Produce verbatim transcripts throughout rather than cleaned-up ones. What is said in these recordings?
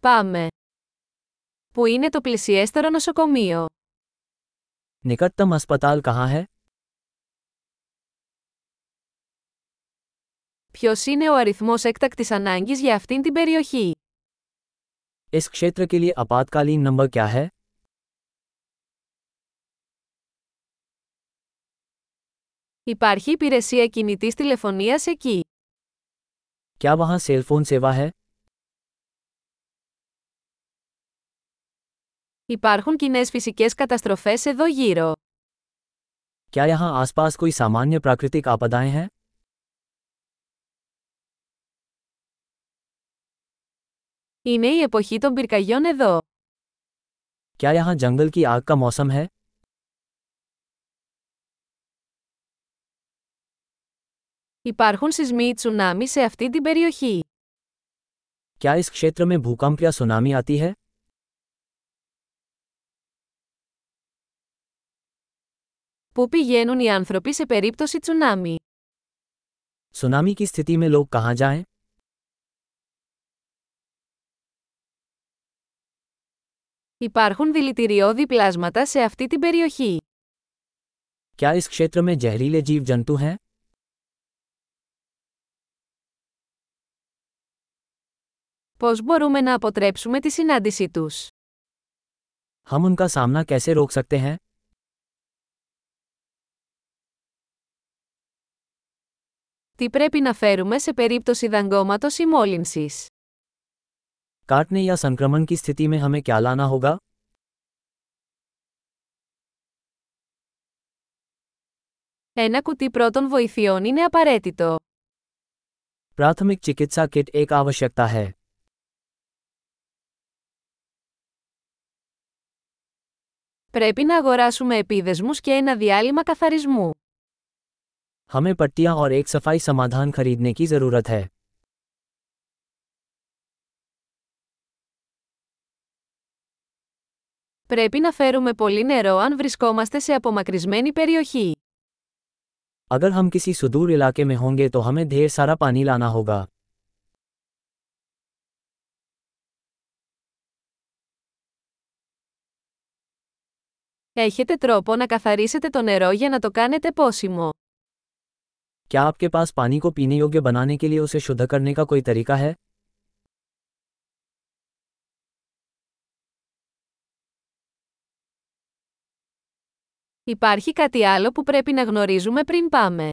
Πάμε. Πού είναι το πλησιέστερο νοσοκομείο? निकटतम अस्पताल कहाँ है? Ποιος είναι ο αριθμός έκτακτης ανάγκης για αυτήν την περιοχή? इस क्षेत्र के लिए आपातकालीन नंबर क्या है? Υπάρχει υπηρεσία κινητής τηλεφωνίας εκεί? क्या वहाँ सेल फोन सेवा है? Υπάρχουν κοινές φυσικές καταστροφές εδώ γύρω? क्या यहाँ आसपास कोई सामान्य प्राकृतिक आपदाएं हैं? Είναι η εποχή των πυρκαγιών εδώ? क्या यहाँ जंगल की आग का मौसम है? Υπάρχουν σεισμοί ή τσουνάμι σε αυτή την περιοχή? क्या इस क्षेत्र में भूकंप या सुनामी आती है? Πού πηγαίνουν οι άνθρωποι σε περίπτωση τσουνάμι? Τσουνάμι की स्थिति में लोग कहां जाएं? Υπάρχουν δηλητηριώδη πλάσματα σε αυτή την περιοχή? क्या इस क्षेत्र में जहरीले जीव जंतु हैं? Πώς μπορούμε να αποτρέψουμε τη συνάντησή τους? हम उनका सामना कैसे रोक सकते हैं? Τι πρέπει να φέρουμε σε περίπτωση δαγκώματος ή μόλυνσης? काटने या संक्रमण की स्थिति में हमें क्या लाना होगा? Ένα κουτί πρώτων βοηθειών είναι απαραίτητο. प्राथमिक चिकित्सा किट एक आवश्यकता है. Πρέπει να αγοράσουμε επίδεσμους και ένα διάλειμμα καθαρισμού. हमें पट्टियां और एक सफाई समाधान खरीदने की जरूरत है. Πρέπει να φέρουμε πολύ νερό αν βρισκόμαστε σε απομακρυσμένη περιοχή. अगर हम किसी सुदूर इलाके में होंगे तो हमें ढेर सारा पानी लाना होगा. Έχετε τρόπο να καθαρίσετε το νερό για να το κάνετε πόσιμο? क्या आपके पास पानी को पीने योग्य बनाने के लिए उसे शुद्ध करने का कोई तरीका है? Υπάρχει κάτι άλλο που πρέπει να γνωρίζουμε πριν πάμε?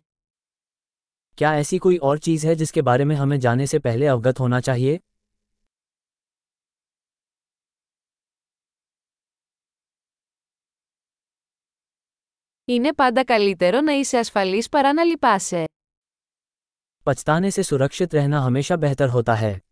क्या ऐसी कोई और चीज है जिसके बारे में हमें जाने से पहले अवगत होना चाहिए? Είναι πάντα καλύτερο να είσαι ασφαλής παρά να λυπάσαι. पछताने से सुरक्षित रहना हमेशा बेहतर होता है.